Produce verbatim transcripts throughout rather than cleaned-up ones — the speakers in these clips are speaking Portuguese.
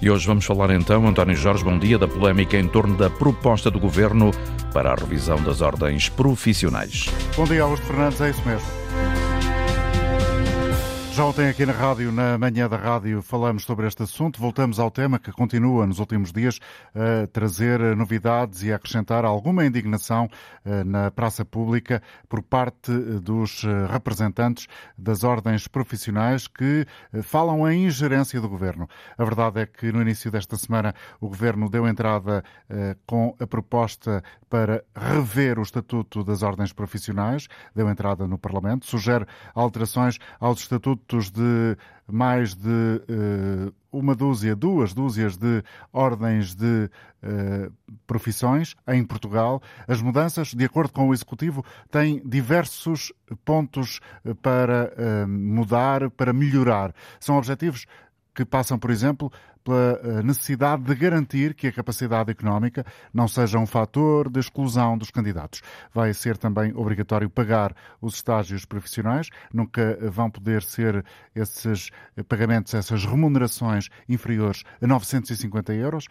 E hoje vamos falar então, António Jorge, bom dia, da polémica em torno da proposta do Governo para a revisão das ordens profissionais. Bom dia, Augusto Fernandes, é isso mesmo. Já ontem aqui na rádio, na manhã da rádio, falamos sobre este assunto. Voltamos ao tema que continua nos últimos dias a trazer novidades e a acrescentar alguma indignação na praça pública por parte dos representantes das ordens profissionais que falam em ingerência do Governo. A verdade é que no início desta semana o Governo deu entrada com a proposta para rever o Estatuto das Ordens Profissionais, deu entrada no Parlamento, sugere alterações aos estatutos de mais de uh, uma dúzia, duas dúzias de ordens de uh, profissões em Portugal. As mudanças, de acordo com o Executivo, têm diversos pontos para uh, mudar, para melhorar. São objetivos que passam, por exemplo, pela necessidade de garantir que a capacidade económica não seja um fator de exclusão dos candidatos. Vai ser também obrigatório pagar os estágios profissionais, nunca vão poder ser esses pagamentos, essas remunerações inferiores a novecentos e cinquenta euros.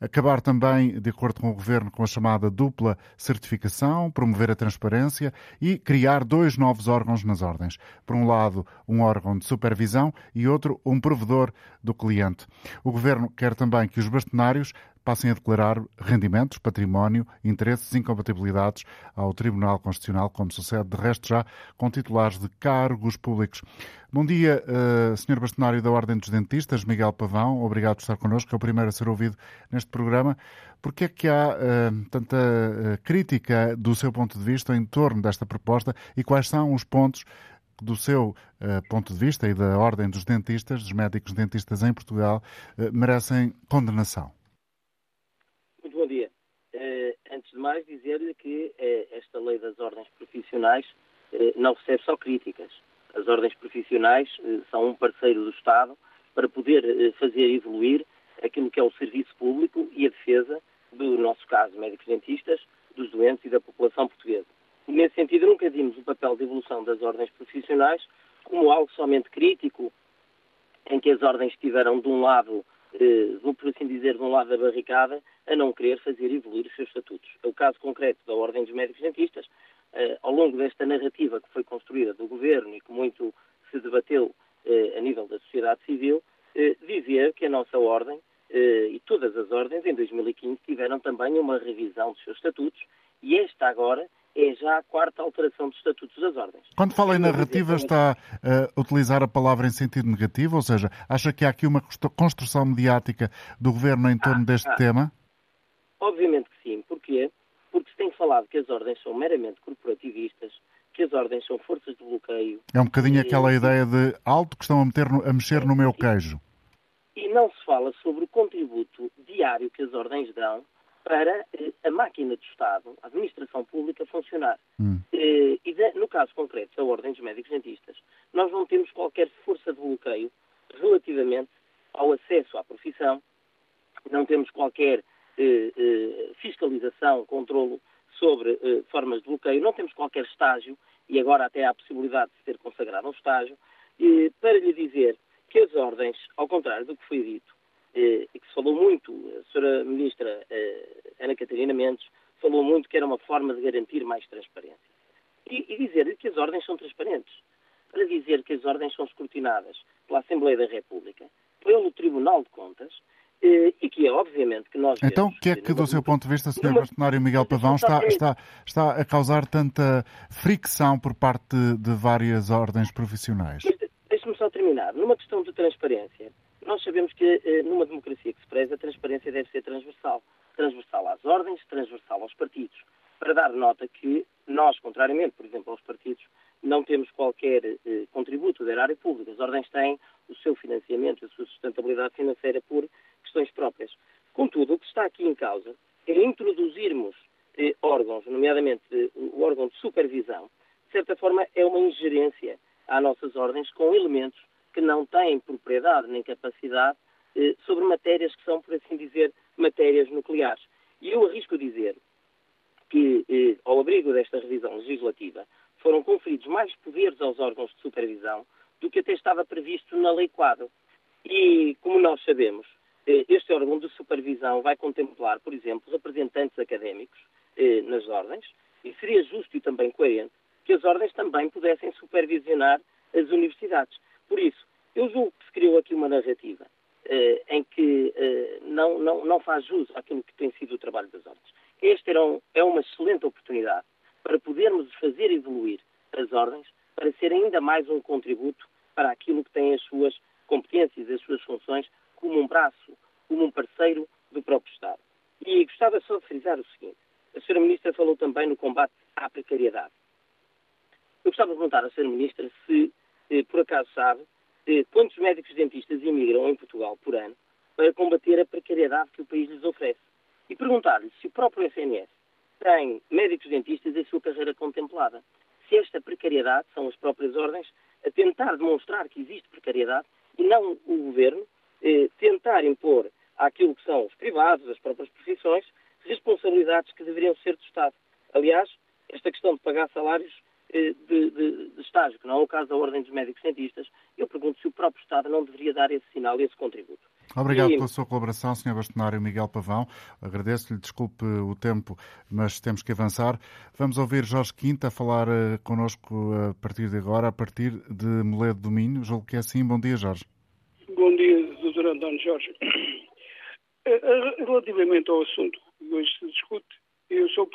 Acabar também, de acordo com o Governo, com a chamada dupla certificação, promover a transparência e criar dois novos órgãos nas ordens. Por um lado, um órgão de supervisão e outro, um provedor do cliente. O Governo quer também que os bastonários passem a declarar rendimentos, património, interesses e incompatibilidades ao Tribunal Constitucional, como sucede, de resto, já com titulares de cargos públicos. Bom dia, uh, senhor Bastonário da Ordem dos Dentistas, Miguel Pavão, obrigado por estar connosco, é o primeiro a ser ouvido neste programa. Porquê é que há uh, tanta uh, crítica do seu ponto de vista em torno desta proposta e quais são os pontos do seu uh, ponto de vista e da Ordem dos Dentistas, dos médicos dentistas em Portugal, uh, merecem condenação? Antes de mais, dizer-lhe que eh, esta lei das ordens profissionais eh, não recebe só críticas. As ordens profissionais eh, são um parceiro do Estado para poder eh, fazer evoluir aquilo que é o serviço público e a defesa do nosso caso, médicos-dentistas, dos doentes e da população portuguesa. E, nesse sentido, nunca vimos o papel de evolução das ordens profissionais como algo somente crítico, em que as ordens estiveram de um lado, vou por assim dizer, de um lado da barricada, a não querer fazer evoluir os seus estatutos. É o caso concreto da Ordem dos Médicos Dentistas. Eh, ao longo desta narrativa que foi construída do Governo e que muito se debateu eh, a nível da sociedade civil, eh, dizer que a nossa Ordem eh, e todas as ordens em dois mil e quinze tiveram também uma revisão dos seus estatutos e esta agora é já a quarta alteração dos estatutos das ordens. Quando fala em narrativa, está a uh, utilizar a palavra em sentido negativo? Ou seja, acha que há aqui uma construção mediática do Governo em torno ah, deste ah. tema? Obviamente que sim. Porquê? Porque se tem falado que as ordens são meramente corporativistas, que as ordens são forças de bloqueio... É um bocadinho e... aquela ideia de alto que estão a, meter no, a mexer no meu queijo. E não se fala sobre o contributo diário que as ordens dão para a máquina do Estado, a administração pública, funcionar. Hum. E no caso concreto da Ordem dos Médicos Dentistas, nós não temos qualquer força de bloqueio relativamente ao acesso à profissão, não temos qualquer eh, eh, fiscalização, controlo sobre eh, formas de bloqueio, não temos qualquer estágio, e agora até há a possibilidade de ser consagrado um estágio, eh, para lhe dizer que as ordens, ao contrário do que foi dito, e que se falou muito, a senhora ministra Ana Catarina Mendes falou muito que era uma forma de garantir mais transparência. E, e dizer que as ordens são transparentes, para dizer que as ordens são escrutinadas pela Assembleia da República, pelo Tribunal de Contas, e que é obviamente que nós... Então, o que é que, do seu ponto de vista, senhor Bastonário Miguel Pavão, está, está, está a causar tanta fricção por parte de várias ordens profissionais? Deixe-me só terminar. Numa questão de transparência, nós sabemos que numa democracia que se preza, a transparência deve ser transversal. Transversal às ordens, transversal aos partidos. Para dar nota que nós, contrariamente, por exemplo, aos partidos, não temos qualquer eh, contributo do erário público. As ordens têm o seu financiamento, a sua sustentabilidade financeira por questões próprias. Contudo, o que está aqui em causa é introduzirmos eh, órgãos, nomeadamente eh, o órgão de supervisão, de certa forma é uma ingerência às nossas ordens com elementos que não têm propriedade nem capacidade eh, sobre matérias que são, por assim dizer, matérias nucleares. E eu arrisco dizer que, eh, ao abrigo desta revisão legislativa, foram conferidos mais poderes aos órgãos de supervisão do que até estava previsto na Lei Quadro. E, como nós sabemos, Este órgão de supervisão vai contemplar, por exemplo, representantes académicos eh, nas ordens, e seria justo e também coerente que as ordens também pudessem supervisionar as universidades. Por isso, eu julgo que se criou aqui uma narrativa eh, em que eh, não, não, não faz jus àquilo que tem sido o trabalho das ordens. Esta era um, é uma excelente oportunidade para podermos fazer evoluir as ordens, para ser ainda mais um contributo para aquilo que tem as suas competências, as suas funções, como um braço, como um parceiro do próprio Estado. E gostava só de frisar o seguinte. A senhora Ministra falou também no combate à precariedade. Eu gostava de perguntar à senhora Ministra se, eh, por acaso sabe, eh, quantos médicos dentistas imigram em Portugal por ano para combater a precariedade que o país lhes oferece. E perguntar-lhe se o próprio S N S tem médicos dentistas em sua carreira contemplada. Se esta precariedade são as próprias ordens a tentar demonstrar que existe precariedade e não o Governo, Eh, tentar impor àquilo que são os privados, as próprias profissões, responsabilidades que deveriam ser do Estado. Aliás, esta questão de pagar salários eh, de, de, de estágio, que não é o caso da Ordem dos Médicos Cientistas, eu pergunto se o próprio Estado não deveria dar esse sinal, esse contributo. Obrigado pela sua colaboração, senhor Bastonário Miguel Pavão. Agradeço-lhe, desculpe o tempo, mas temos que avançar. Vamos ouvir Jorge Quinta a falar uh, connosco a partir de agora, a partir de Moledo do Minho. Julgo que é assim. Bom dia, Jorge. Bom dia, doutor António Jorge. Relativamente ao assunto que hoje se discute, eu sou,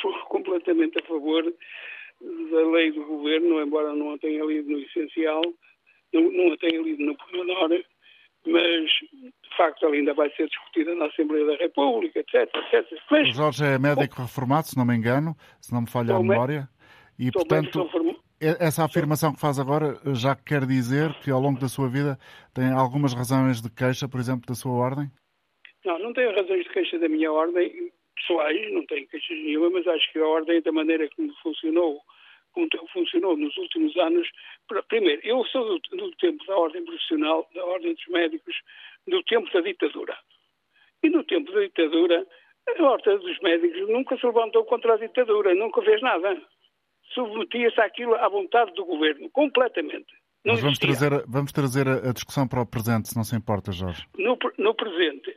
sou completamente a favor da lei do governo, embora não a tenha lido no essencial, não, não a tenha lido no pormenor, mas, de facto, ela ainda vai ser discutida na Assembleia da República, etc, etcétera. Mas, o Jorge é médico reformado, se não me engano, se não me falha a memória, e, portanto... Essa afirmação que faz agora já quer dizer que ao longo da sua vida tem algumas razões de queixa, por exemplo, da sua ordem? Não, não tenho razões de queixa da minha ordem pessoais, não tenho queixas nenhuma, mas acho que a ordem, da maneira como funcionou, como funcionou nos últimos anos... Primeiro, eu sou do, do tempo da ordem profissional, da ordem dos médicos, do tempo da ditadura. E no tempo da ditadura, a ordem dos médicos nunca se levantou contra a ditadura, nunca fez nada. Submetia-se àquilo à vontade do governo, completamente. Não Mas vamos trazer, vamos trazer a discussão para o presente, se não se importa, Jorge. No, no presente,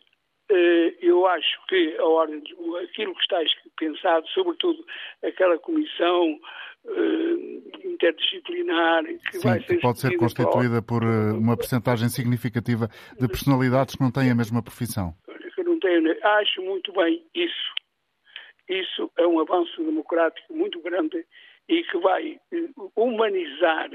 eu acho que a ordem, aquilo que está pensado, sobretudo aquela comissão interdisciplinar... que Sim, vai ser pode ser constituída por uma percentagem significativa de personalidades que não têm a mesma profissão. Eu não tenho, acho muito bem isso. Isso é um avanço democrático muito grande e que vai humanizar,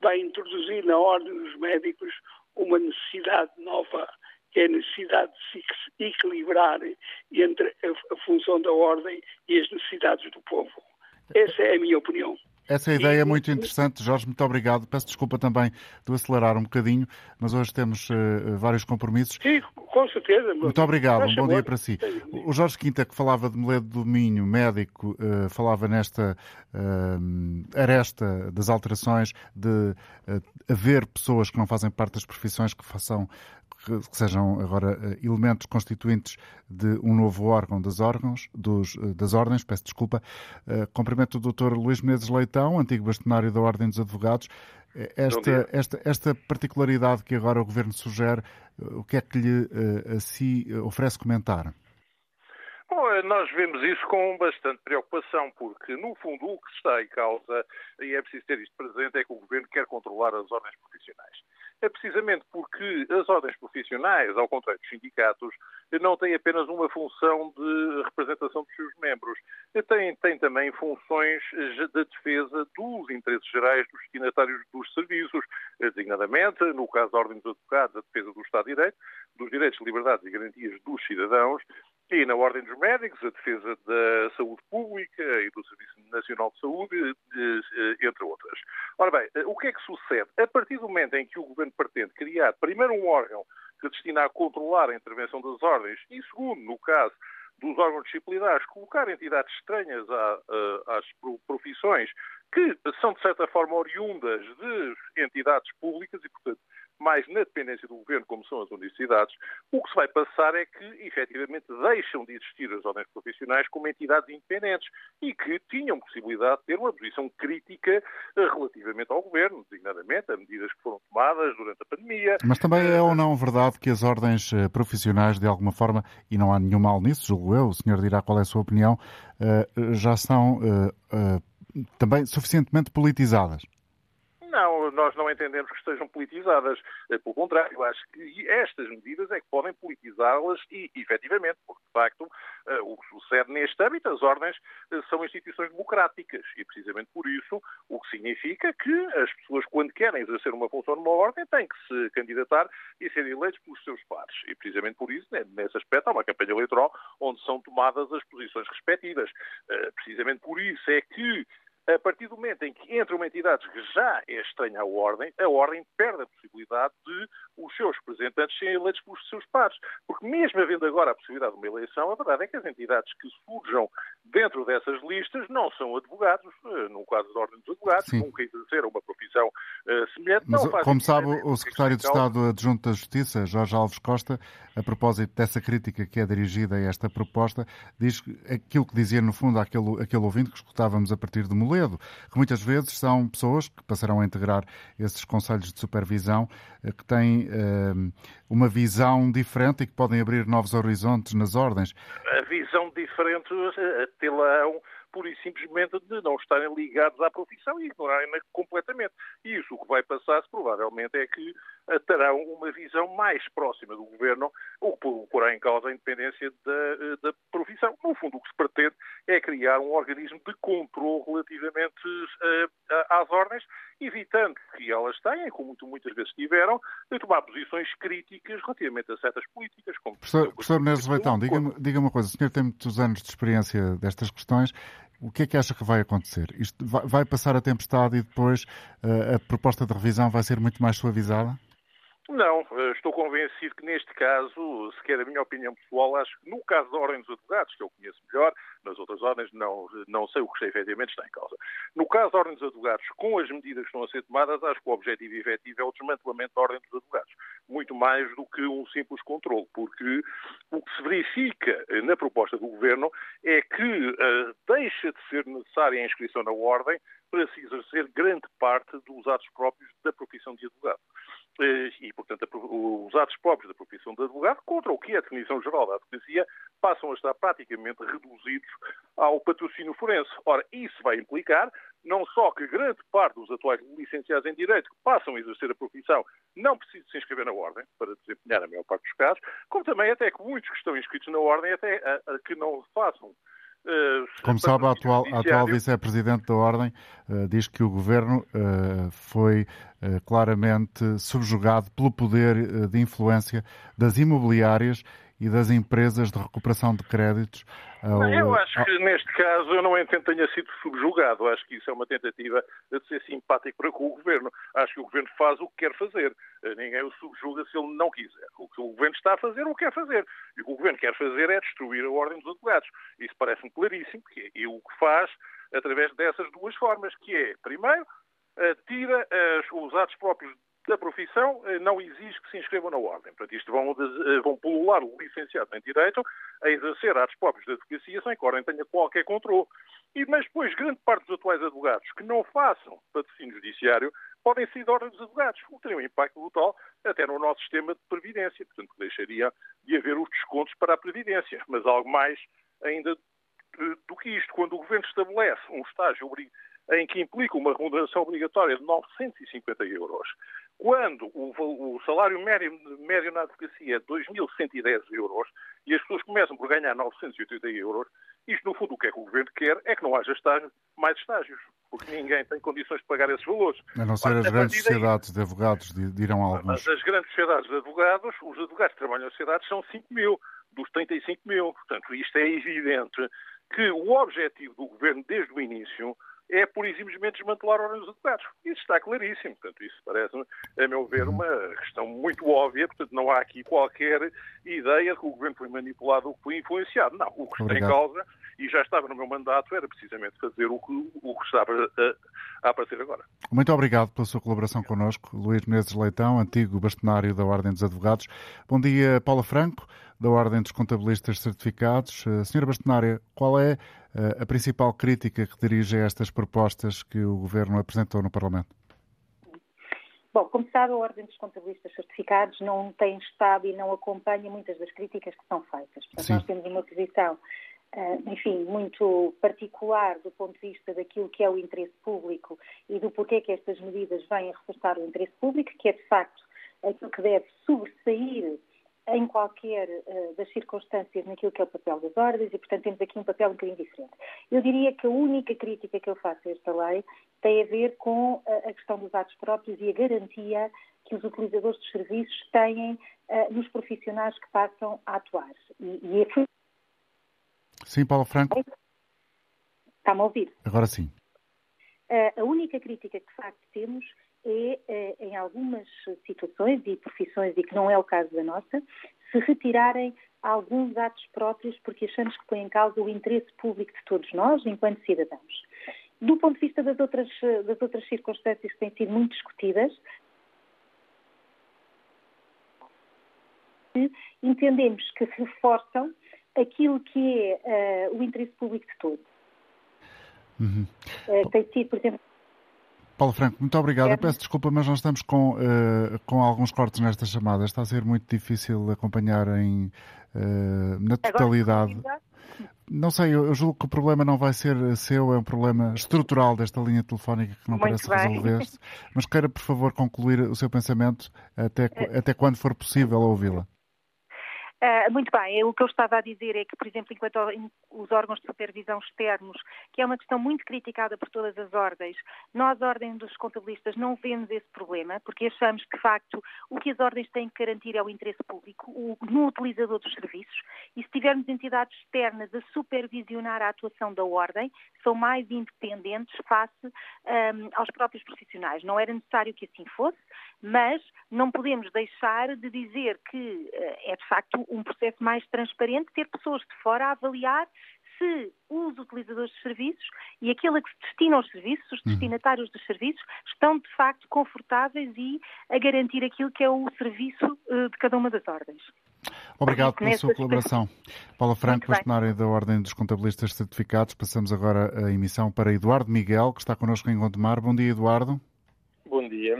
vai introduzir na ordem dos médicos uma necessidade nova, que é a necessidade de se equilibrar entre a função da ordem e as necessidades do povo. Essa é a minha opinião. Essa ideia é muito interessante, Jorge, muito obrigado. Peço desculpa também de acelerar um bocadinho, mas hoje temos uh, vários compromissos. Sim, com certeza. Muito obrigado, um bom dia para si. O Jorge Quinta, que falava de Moledo do Minho, médico, uh, falava nesta uh, aresta das alterações de uh, haver pessoas que não fazem parte das profissões que façam, que sejam agora elementos constituintes de um novo órgão das, órgãos, dos, das ordens, peço desculpa. Uh, cumprimento o doutor Luís Menezes Leitão, antigo bastonário da Ordem dos Advogados. Esta, esta, esta particularidade que agora o Governo sugere, o que é que lhe uh, a si oferece comentar? Bom, nós vemos isso com bastante preocupação, porque, no fundo, o que está em causa, e é preciso ter isto presente, é que o Governo quer controlar as ordens profissionais. É precisamente porque as ordens profissionais, ao contrário dos sindicatos, não têm apenas uma função de representação dos seus membros, têm, têm também funções de defesa dos interesses gerais dos destinatários dos serviços, designadamente, no caso da Ordem dos Advogados, a defesa do Estado de Direito, dos direitos, liberdades e garantias dos cidadãos, e na Ordem dos Médicos, a defesa da saúde pública e do Serviço Nacional de Saúde, entre outras. Ora bem, o que é que sucede? A partir do momento em que o Governo pretende criar, primeiro, um órgão que destina a controlar a intervenção das ordens e, segundo, no caso dos órgãos disciplinares, colocar entidades estranhas às profissões que são, de certa forma, oriundas de entidades públicas e, portanto, mais na dependência do governo, como são as universidades, o que se vai passar é que, efetivamente, deixam de existir as ordens profissionais como entidades independentes e que tinham possibilidade de ter uma posição crítica relativamente ao governo, designadamente a medidas que foram tomadas durante a pandemia. Mas também é ou não verdade que as ordens profissionais, de alguma forma, e não há nenhum mal nisso, julgo eu, o senhor dirá qual é a sua opinião, já são também suficientemente politizadas? Não, nós não entendemos que estejam politizadas. Pelo contrário, eu acho que estas medidas é que podem politizá-las e, efetivamente, porque, de facto, o que sucede neste âmbito, as ordens são instituições democráticas e, precisamente por isso, o que significa que as pessoas, quando querem exercer uma função numa ordem, têm que se candidatar e serem eleitos pelos seus pares. E, precisamente por isso, nesse aspecto, há uma campanha eleitoral onde são tomadas as posições respectivas. Precisamente por isso é que, a partir do momento em que entra uma entidade que já é estranha à ordem, a ordem perde a possibilidade de os seus representantes serem eleitos pelos seus pares. Porque mesmo havendo agora a possibilidade de uma eleição, a verdade é que as entidades que surjam dentro dessas listas não são advogados, no caso da Ordem dos Advogados, sim, nunca exerceram uma profissão uh, semelhante. Mas, não como sabe o Secretário de Estado Adjunto da Justiça, Jorge Alves Costa, a propósito dessa crítica que é dirigida a esta proposta, diz aquilo que dizia no fundo àquele, àquele ouvinte que escutávamos a partir de Moledo, que muitas vezes são pessoas que passarão a integrar esses conselhos de supervisão, que têm uh, uma visão diferente e que podem abrir novos horizontes nas ordens. A visão diferente... Uh, telão, pura e simplesmente de não estarem ligados à profissão e ignorarem-na completamente. E isso o que vai passar-se provavelmente é que terão uma visão mais próxima do governo, o que porá em causa a independência da, da profissão. No fundo, o que se pretende é criar um organismo de controle relativamente uh, às ordens, evitando que elas tenham, como muitas vezes tiveram, de tomar posições críticas relativamente a certas políticas. Como professor professor Menezes Leitão, diga-me, diga-me uma coisa, o senhor tem muitos anos de experiência destas questões. O que é que acha que vai acontecer? Isto vai passar a tempestade e depois uh, a proposta de revisão vai ser muito mais suavizada? Não, estou convencido que neste caso, sequer a minha opinião pessoal, acho que no caso da Ordem dos Advogados, que eu conheço melhor, nas outras ordens não, não sei o que efetivamente está em causa. No caso da Ordem dos Advogados, com as medidas que estão a ser tomadas, acho que o objetivo efetivo é o desmantelamento da Ordem dos Advogados, muito mais do que um simples controle, porque o que se verifica na proposta do Governo é que uh, deixa de ser necessária a inscrição na Ordem para se exercer grande parte dos atos próprios da profissão de advogado. E, portanto, os atos próprios da profissão de advogado, contra o que é a definição geral da advocacia, passam a estar praticamente reduzidos ao patrocínio forense. Ora, isso vai implicar não só que grande parte dos atuais licenciados em Direito que passam a exercer a profissão não precisam se inscrever na Ordem, para desempenhar a maior parte dos casos, como também até que muitos que estão inscritos na Ordem até a, a que não façam. Uh, Como sabe, a atual, atual vice-presidente da Ordem uh, diz que o Governo uh, foi uh, claramente subjugado pelo poder uh, de influência das imobiliárias e das empresas de recuperação de créditos. Ao... Eu acho que neste caso eu não entendo que tenha sido subjugado. Acho que isso é uma tentativa de ser simpático para com o Governo. Acho que o Governo faz o que quer fazer. Ninguém o subjuga se ele não quiser. O que o Governo está a fazer, o que quer fazer. E o que o Governo quer fazer é destruir a Ordem dos Advogados. Isso parece-me claríssimo. E o que faz através dessas duas formas, que é, primeiro, tira os atos próprios da profissão, não exige que se inscrevam na Ordem. Portanto, isto vão, vão pulular o licenciado em Direito a exercer atos próprios da advocacia sem que a Ordem tenha qualquer controle. E, mas depois, grande parte dos atuais advogados que não façam patrocínio judiciário podem sair da Ordem dos Advogados, o que teria um impacto brutal até no nosso sistema de Previdência. Portanto, deixaria de haver os descontos para a Previdência. Mas algo mais ainda do que isto. Quando o Governo estabelece um estágio em que implica uma remuneração obrigatória de novecentos e cinquenta euros, quando o, o salário médio, médio na advocacia é de dois mil cento e dez euros e as pessoas começam por ganhar novecentos e oitenta euros, isto no fundo o que é que o Governo quer é que não haja estágio, mais estágios, porque ninguém tem condições de pagar esses valores. A não ser mas, as grandes sociedades daí, de advogados, dirão alguns. Mas as grandes sociedades de advogados, os advogados que trabalham nas sociedades são cinco mil, dos trinta e cinco mil. Portanto, isto é evidente que o objetivo do Governo desde o início é pura e simplesmente desmantelar a Ordem dos Advogados. Isso está claríssimo. Portanto, isso parece-me, a meu ver, uma questão muito óbvia. Portanto, não há aqui qualquer ideia de que o Governo foi manipulado ou que foi influenciado. Não, o que está em causa e já estava no meu mandato, era precisamente fazer o que, o que estava a, a aparecer agora. Muito obrigado pela sua colaboração connosco, Luís Menezes Leitão, antigo bastonário da Ordem dos Advogados. Bom dia, Paula Franco, da Ordem dos Contabilistas Certificados. Senhora bastonária, qual é a principal crítica que dirige a estas propostas que o Governo apresentou no Parlamento? Bom, como sabe, a Ordem dos Contabilistas Certificados não tem estado e não acompanha muitas das críticas que são feitas. Portanto, Sim. nós temos uma posição, enfim, muito particular do ponto de vista daquilo que é o interesse público e do porquê que estas medidas vêm reforçar o interesse público, que é, de facto, aquilo que deve sobressair em qualquer uh, das circunstâncias naquilo que é o papel das ordens e, portanto, temos aqui um papel um bocadinho diferente. Eu diria que a única crítica que eu faço a esta lei tem a ver com uh, a questão dos atos próprios e a garantia que os utilizadores dos serviços têm uh, nos profissionais que passam a atuar. E, e é... Sim, Paulo Franco. Está-me a ouvir? Agora sim. Uh, a única crítica que, de facto, temos é, em algumas situações e profissões, e que não é o caso da nossa, se retirarem alguns atos próprios porque achamos que põe em causa o interesse público de todos nós, enquanto cidadãos. Do ponto de vista das outras, das outras circunstâncias que têm sido muito discutidas, entendemos que reforçam aquilo que é uh, o interesse público de todos. Uhum. Uh, tem sido, por exemplo... Paulo Franco, muito obrigado. Eu peço desculpa, mas nós estamos com, uh, com alguns cortes nesta chamada. Está a ser muito difícil acompanhar em, uh, na totalidade. Não sei, eu julgo que o problema não vai ser seu, é um problema estrutural desta linha telefónica que não muito parece resolver-se. Mas queira, por favor, concluir o seu pensamento até, até quando for possível ouvi-la. Uh, muito bem, o que eu estava a dizer é que, por exemplo, enquanto os órgãos de supervisão externos, que é uma questão muito criticada por todas as ordens, nós, a Ordem dos Contabilistas, não vemos esse problema, porque achamos que, de facto, o que as ordens têm que garantir é o interesse público, o, no utilizador dos serviços, e se tivermos entidades externas a supervisionar a atuação da ordem, são mais independentes face um, aos próprios profissionais. Não era necessário que assim fosse, mas não podemos deixar de dizer que uh, é, de facto, um processo mais transparente, ter pessoas de fora a avaliar se os utilizadores de serviços e aquele a que se destinam aos serviços, os destinatários dos serviços, estão de facto confortáveis e a garantir aquilo que é o serviço de cada uma das ordens. Obrigado pela sua colaboração. Paula Franco, bastonária da Ordem dos Contabilistas Certificados. Passamos agora a emissão para Eduardo Miguel, que está connosco em Gondomar. Bom dia, Eduardo. Bom dia.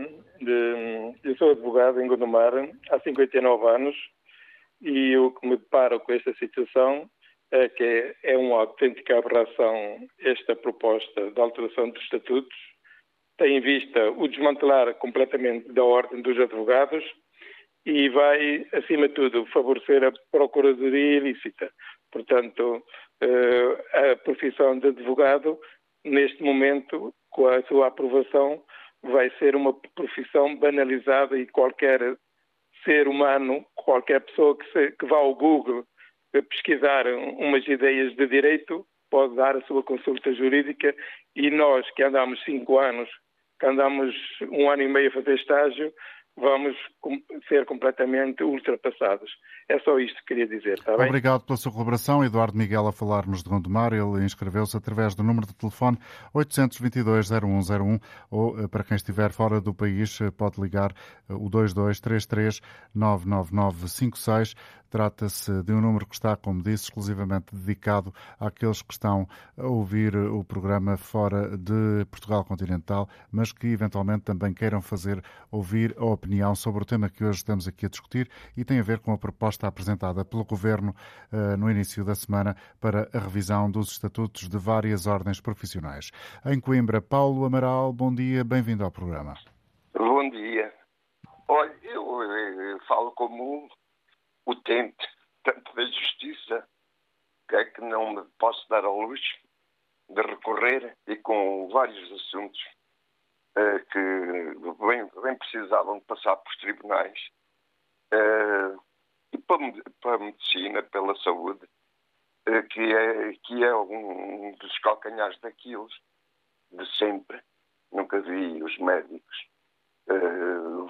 Eu sou advogado em Gondomar há cinquenta e nove anos. E o que me deparo com esta situação é que é uma autêntica aberração esta proposta de alteração dos estatutos, tem em vista o desmantelar completamente da Ordem dos Advogados e vai, acima de tudo, favorecer a procuradoria ilícita. Portanto, a profissão de advogado, neste momento, com a sua aprovação, vai ser uma profissão banalizada e qualquer ser humano, qualquer pessoa que, se, que vá ao Google pesquisar umas ideias de direito, pode dar a sua consulta jurídica e nós, que andamos cinco anos, que andamos um ano e meio a fazer estágio, vamos ser completamente ultrapassados. É só isto que queria dizer, está bem? Obrigado pela sua colaboração. Eduardo Miguel a falar-nos de Gondomar. Ele inscreveu-se através do número de telefone oito dois dois, zero um zero um ou, para quem estiver fora do país, pode ligar o dois dois três três, nove nove nove cinco seis. Trata-se de um número que está, como disse, exclusivamente dedicado àqueles que estão a ouvir o programa fora de Portugal continental, mas que eventualmente também queiram fazer ouvir a opinião sobre o tema que hoje estamos aqui a discutir e tem a ver com a proposta apresentada pelo Governo eh, no início da semana para a revisão dos estatutos de várias ordens profissionais. Em Coimbra, Paulo Amaral, bom dia, bem-vindo ao programa. Bom dia. Olha, eu, eu, eu falo como... utente, tanto da justiça, que é que não me posso dar ao luxo de recorrer e com vários assuntos uh, que bem, bem precisavam de passar por tribunais uh, e para, para a medicina, pela saúde, uh, que, é, que é um dos calcanhares daqueles de sempre. Nunca vi os médicos uh,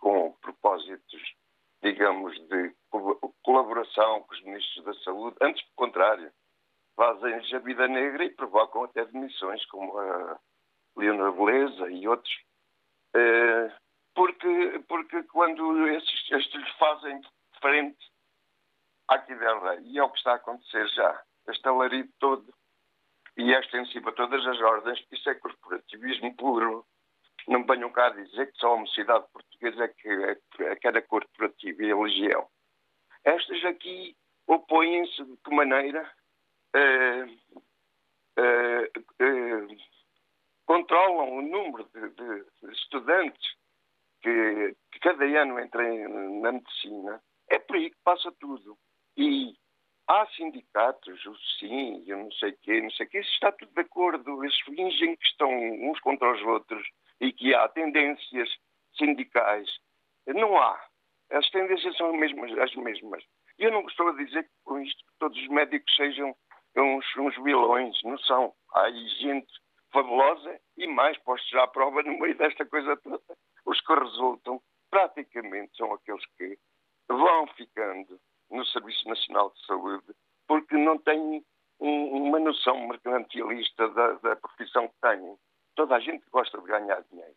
com propósitos, digamos, de colaboração com os ministros da saúde, antes, pelo contrário, fazem-lhes a vida negra e provocam até demissões, como a Leonor Beleza e outros. Uh, porque, porque quando estes, estes fazem frente à guerra, e é o que está a acontecer já, este alarido todo, e esta em cima todas as ordens, isso é corporativismo puro. Não venham cá dizer que só a mocidade portuguesa é que, é que era corporativa e religião. Estas aqui opõem-se de que maneira uh, uh, uh, controlam o número de, de estudantes que, que cada ano entram na medicina. É por aí que passa tudo. E há sindicatos, o sim, eu não sei o quê, não sei o quê, isso está tudo de acordo. Eles fingem que estão uns contra os outros e que há tendências sindicais. Não há. As tendências são as mesmas. As mesmas. Eu não estou a dizer que com isto todos os médicos sejam uns, uns vilões, não são. Há aí gente fabulosa e mais, posto já à prova, no meio desta coisa toda, os que resultam praticamente são aqueles que vão ficando no Serviço Nacional de Saúde, porque não têm um, uma noção mercantilista da, da profissão que têm. Toda a gente gosta de ganhar dinheiro.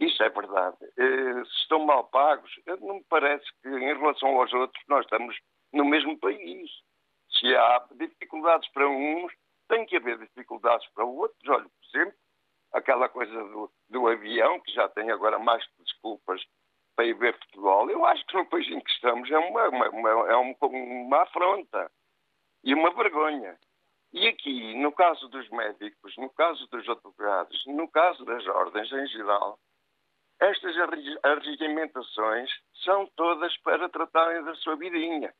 Isso é verdade. Uh, se estão mal pagos, não me parece que, em relação aos outros, nós estamos no mesmo país. Se há dificuldades para uns, tem que haver dificuldades para outros. Olha, por exemplo, aquela coisa do, do avião, que já tem agora mais que desculpas para ir ver futebol. Eu acho que no país em que estamos é uma, uma, uma, é uma, uma afronta e uma vergonha. E aqui, no caso dos médicos, no caso dos advogados, no caso das ordens em geral, estas arregimentações são todas para tratarem da sua vidinha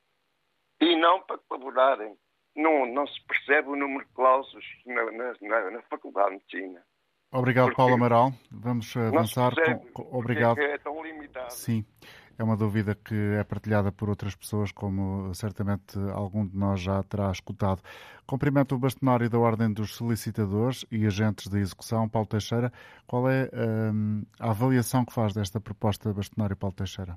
e não para colaborarem. Não, não se percebe o número de cláusulas na, na, na Faculdade de Medicina. Obrigado, porque Paulo Amaral. Vamos avançar. Com... Obrigado. É tão limitado. Sim, é uma dúvida que é partilhada por outras pessoas, como certamente algum de nós já terá escutado. Cumprimento o bastonário da Ordem dos Solicitadores e Agentes da Execução, Paulo Teixeira. Qual é hum, a avaliação que faz desta proposta, bastonário Paulo Teixeira?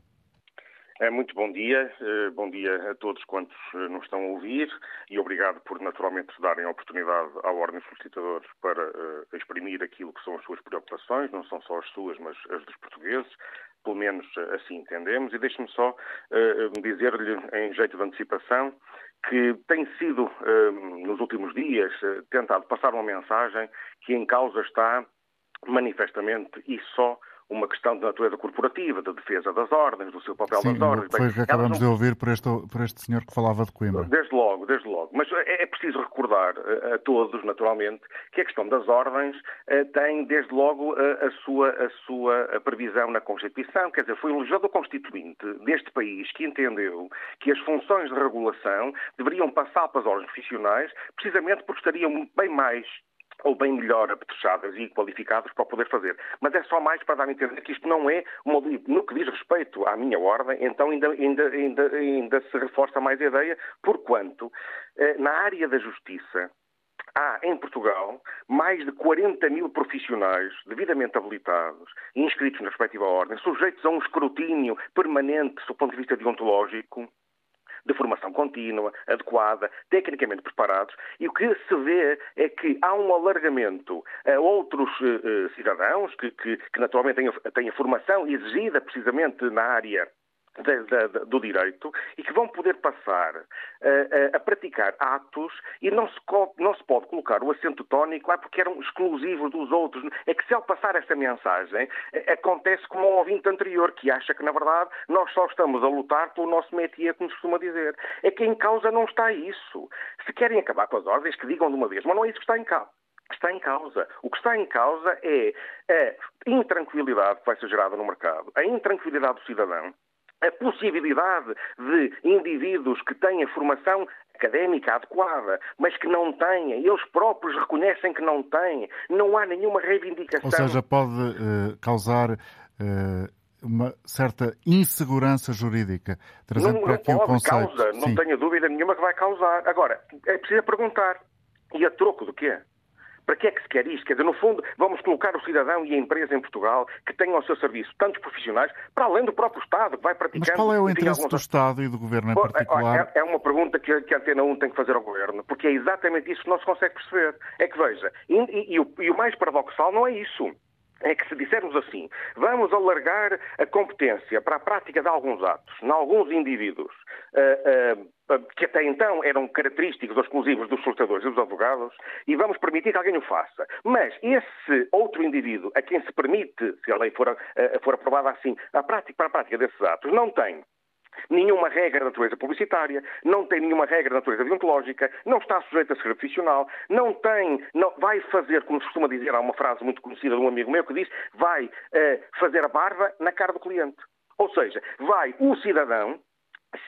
É, muito bom dia, bom dia a todos quantos nos estão a ouvir e obrigado por naturalmente darem a oportunidade à Ordem dos Solicitadores para uh, exprimir aquilo que são as suas preocupações, não são só as suas, mas as dos portugueses, pelo menos assim entendemos. E deixe-me só uh, dizer-lhe, em jeito de antecipação, que tem sido, uh, nos últimos dias, uh, tentado passar uma mensagem que em causa está manifestamente e só uma questão de natureza corporativa, de defesa das ordens, do seu papel. Sim, das ordens. Foi o que acabamos não... de ouvir por este, por este senhor que falava de Coimbra. Desde logo, desde logo. Mas é, é preciso recordar a, a todos, naturalmente, que a questão das ordens a, tem, desde logo, a, a sua, a sua previsão na Constituição. Quer dizer, foi o legislador constituinte deste país que entendeu que as funções de regulação deveriam passar para as ordens profissionais, precisamente porque estariam bem mais ou bem melhor apetrechadas e qualificadas para o poder fazer. Mas é só mais para dar a entender que isto não é uma... No que diz respeito à minha ordem, então ainda, ainda, ainda, ainda se reforça mais a ideia, porquanto, eh, na área da justiça, há, em Portugal, mais de quarenta mil profissionais devidamente habilitados, inscritos na respectiva ordem, sujeitos a um escrutínio permanente, do ponto de vista deontológico, de formação contínua, adequada, tecnicamente preparados, e o que se vê é que há um alargamento a outros uh, cidadãos que, que, que naturalmente têm a, têm a formação exigida precisamente na área Da, da, do direito e que vão poder passar a, a, a praticar atos e não se, co, não se pode colocar o acento tónico ah, porque eram exclusivos dos outros. É que se ao passar esta mensagem acontece como um ouvinte anterior que acha que na verdade nós só estamos a lutar pelo nosso métier, como se costuma dizer. É que em causa não está isso. Se querem acabar com as ordens, que digam de uma vez, mas não é isso que está em causa. Está em causa. O que está em causa é a intranquilidade que vai ser gerada no mercado, a intranquilidade do cidadão, a possibilidade de indivíduos que têm formação académica adequada, mas que não têm, eles próprios reconhecem que não têm, não há nenhuma reivindicação. Ou seja, pode uh, causar uh, uma certa insegurança jurídica, trazendo para aqui o conceito. Causa, não tenho dúvida nenhuma que vai causar. Agora, é preciso perguntar, e a troco do quê? Para que é que se quer isto? Quer dizer, no fundo, vamos colocar o cidadão e a empresa em Portugal que tenham ao seu serviço tantos profissionais, para além do próprio Estado, que vai praticando... Mas qual é o interesse alguns... do Estado e do Governo em particular? É uma pergunta que a Antena um tem que fazer ao Governo, porque é exatamente isso que não se consegue perceber. É que, veja, e, e, e, o, e o mais paradoxal não é isso. É que se dissermos assim, vamos alargar a competência para a prática de alguns atos, em alguns indivíduos, uh, uh, que até então eram característicos ou exclusivos dos solicitadores e dos advogados, e vamos permitir que alguém o faça. Mas esse outro indivíduo a quem se permite, se a lei for, for aprovada assim, a prática, para a prática desses atos, não tem nenhuma regra de natureza publicitária, não tem nenhuma regra de natureza deontológica, não está sujeito a segredo profissional, não tem, não, vai fazer, como se costuma dizer, há uma frase muito conhecida de um amigo meu que diz, vai eh, fazer a barba na cara do cliente. Ou seja, vai o cidadão,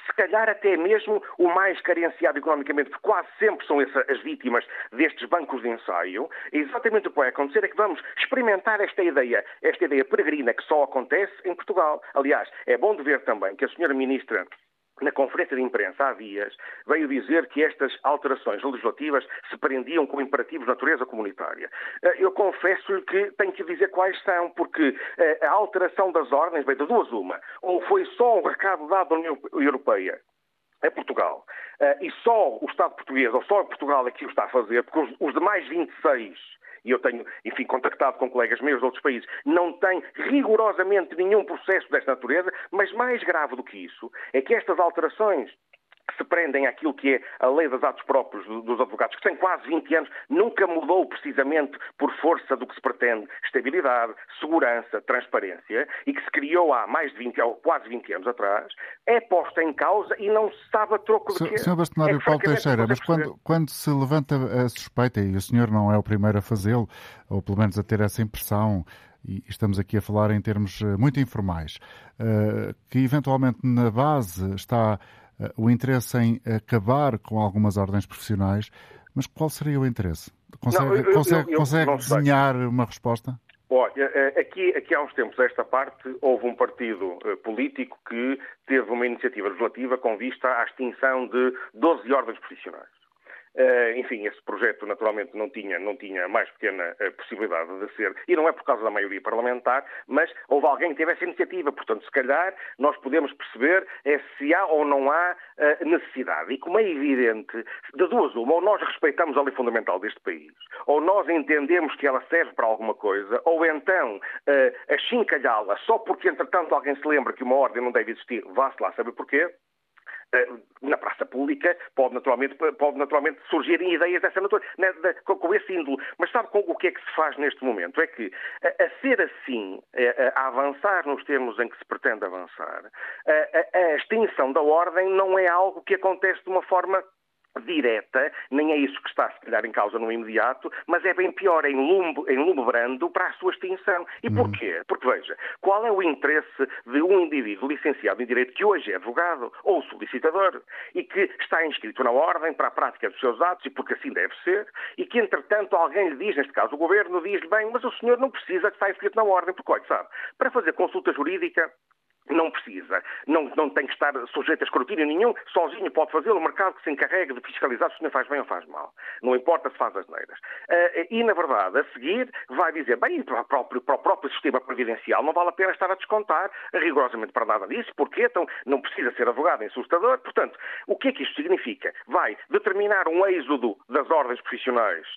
se calhar até mesmo o mais carenciado economicamente, porque quase sempre são essa, as vítimas destes bancos de ensaio, exatamente o que vai acontecer é que vamos experimentar esta ideia, esta ideia peregrina que só acontece em Portugal. Aliás, é bom de ver também que a senhora Ministra, na conferência de imprensa há dias, veio dizer que estas alterações legislativas se prendiam com imperativos de natureza comunitária. Eu confesso-lhe que tenho que dizer quais são, porque a alteração das ordens veio de duas uma. Ou foi só um recado dado à União Europeia a Portugal, e só o Estado português, ou só Portugal é que o está a fazer, porque os demais vinte e seis... e eu tenho, enfim, contactado com colegas meus de outros países, não tem rigorosamente nenhum processo desta natureza, mas mais grave do que isso é que estas alterações que se prendem àquilo que é a lei dos atos próprios dos advogados, que tem quase vinte anos, nunca mudou precisamente por força do que se pretende, estabilidade, segurança, transparência, e que se criou há mais de vinte, ou quase vinte anos atrás, é posta em causa e não se sabe a troco de quê. senhor Bastonário, é Paulo Teixeira, mas quando, quando se levanta a suspeita, e o senhor não é o primeiro a fazê-lo, ou pelo menos a ter essa impressão, e estamos aqui a falar em termos muito informais, que eventualmente na base está o interesse em acabar com algumas ordens profissionais, mas qual seria o interesse? Consegue, não, eu, consegue, eu, consegue eu desenhar uma resposta? Olha, aqui, aqui há uns tempos, a esta parte, houve um partido político que teve uma iniciativa legislativa com vista à extinção de doze ordens profissionais. Uh, enfim, esse projeto naturalmente não tinha, não tinha a mais pequena uh, possibilidade de ser, e não é por causa da maioria parlamentar, mas houve alguém que teve essa iniciativa, portanto, se calhar, nós podemos perceber é se há ou não há uh, necessidade. E como é evidente, de duas uma, ou nós respeitamos a lei fundamental deste país, ou nós entendemos que ela serve para alguma coisa, ou então uh, achincalhá-la só porque, entretanto, alguém se lembra que uma ordem não deve existir, vá-se lá saber porquê. Na praça pública pode naturalmente, pode naturalmente surgirem ideias dessa natureza, com esse índole. Mas sabe o que é que se faz neste momento? É que, a ser assim, a avançar nos termos em que se pretende avançar, a extinção da ordem não é algo que acontece de uma forma direta, nem é isso que está, se calhar, em causa no imediato, mas é bem pior, é em lume, em lume brando para a sua extinção. E porquê? Porque, veja, qual é o interesse de um indivíduo licenciado em Direito que hoje é advogado ou solicitador e que está inscrito na ordem para a prática dos seus atos, e porque assim deve ser, e que, entretanto, alguém lhe diz, neste caso o Governo, diz-lhe, bem, mas o senhor não precisa de estar inscrito na ordem, porque, olha, sabe, para fazer consulta jurídica... Não precisa, não, não tem que estar sujeito a escrutínio nenhum, sozinho pode fazê-lo, o mercado que se encarrega de fiscalizar se o senhor faz bem ou faz mal. Não importa se faz asneiras. Uh, e, na verdade, a seguir vai dizer, bem, para o, próprio, para o próprio sistema previdencial não vale a pena estar a descontar rigorosamente para nada disso, porque então não precisa ser advogado nem solicitador. Portanto, o que é que isto significa? Vai determinar um êxodo das ordens profissionais,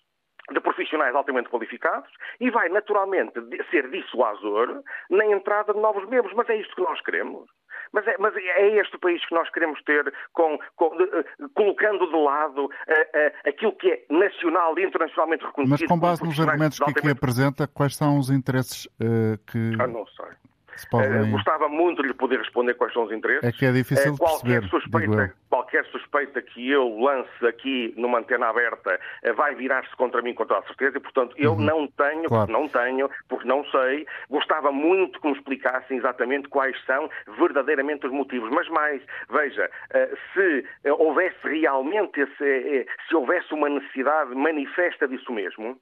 de profissionais altamente qualificados, e vai naturalmente ser dissuasor na entrada de novos membros. Mas é isto que nós queremos. Mas é, mas é este o país que nós queremos ter, com, com, colocando de lado a, a, aquilo que é nacional e internacionalmente reconhecido. Mas com base nos argumentos que aqui apresenta, quais são os interesses uh, que... Ah, não sei. Podem... Gostava muito de lhe poder responder quais são os interesses. É que é difícil qualquer perceber, suspeita, qualquer suspeita que eu lance aqui numa antena aberta vai virar-se contra mim com toda a certeza e, portanto, eu uhum. não tenho, claro. porque não tenho, porque não sei. Gostava muito que me explicassem exatamente quais são verdadeiramente os motivos. Mas mais, veja, se houvesse realmente, esse, se houvesse uma necessidade manifesta disso mesmo,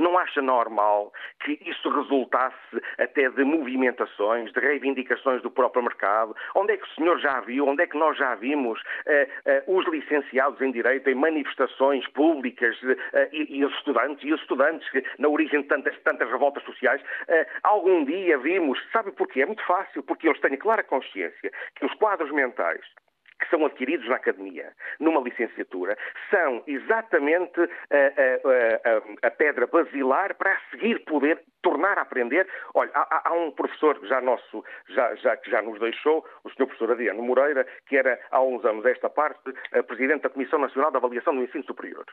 Não acha normal que isso resultasse até de movimentações, de reivindicações do próprio mercado? Onde é que o senhor já viu, onde é que nós já vimos uh, uh, os licenciados em Direito em manifestações públicas uh, e, e os estudantes, e os estudantes que, na origem de tantas, tantas revoltas sociais, uh, algum dia vimos, sabe porquê? É muito fácil, porque eles têm clara consciência que os quadros mentais que são adquiridos na academia, numa licenciatura, são exatamente a, a, a, a pedra basilar para a seguir poder tornar a aprender. Olha, há, há um professor já nosso, já, já, que já nos deixou, o senhor professor Adriano Moreira, que era há uns anos esta parte, presidente da Comissão Nacional de Avaliação do Ensino Superior,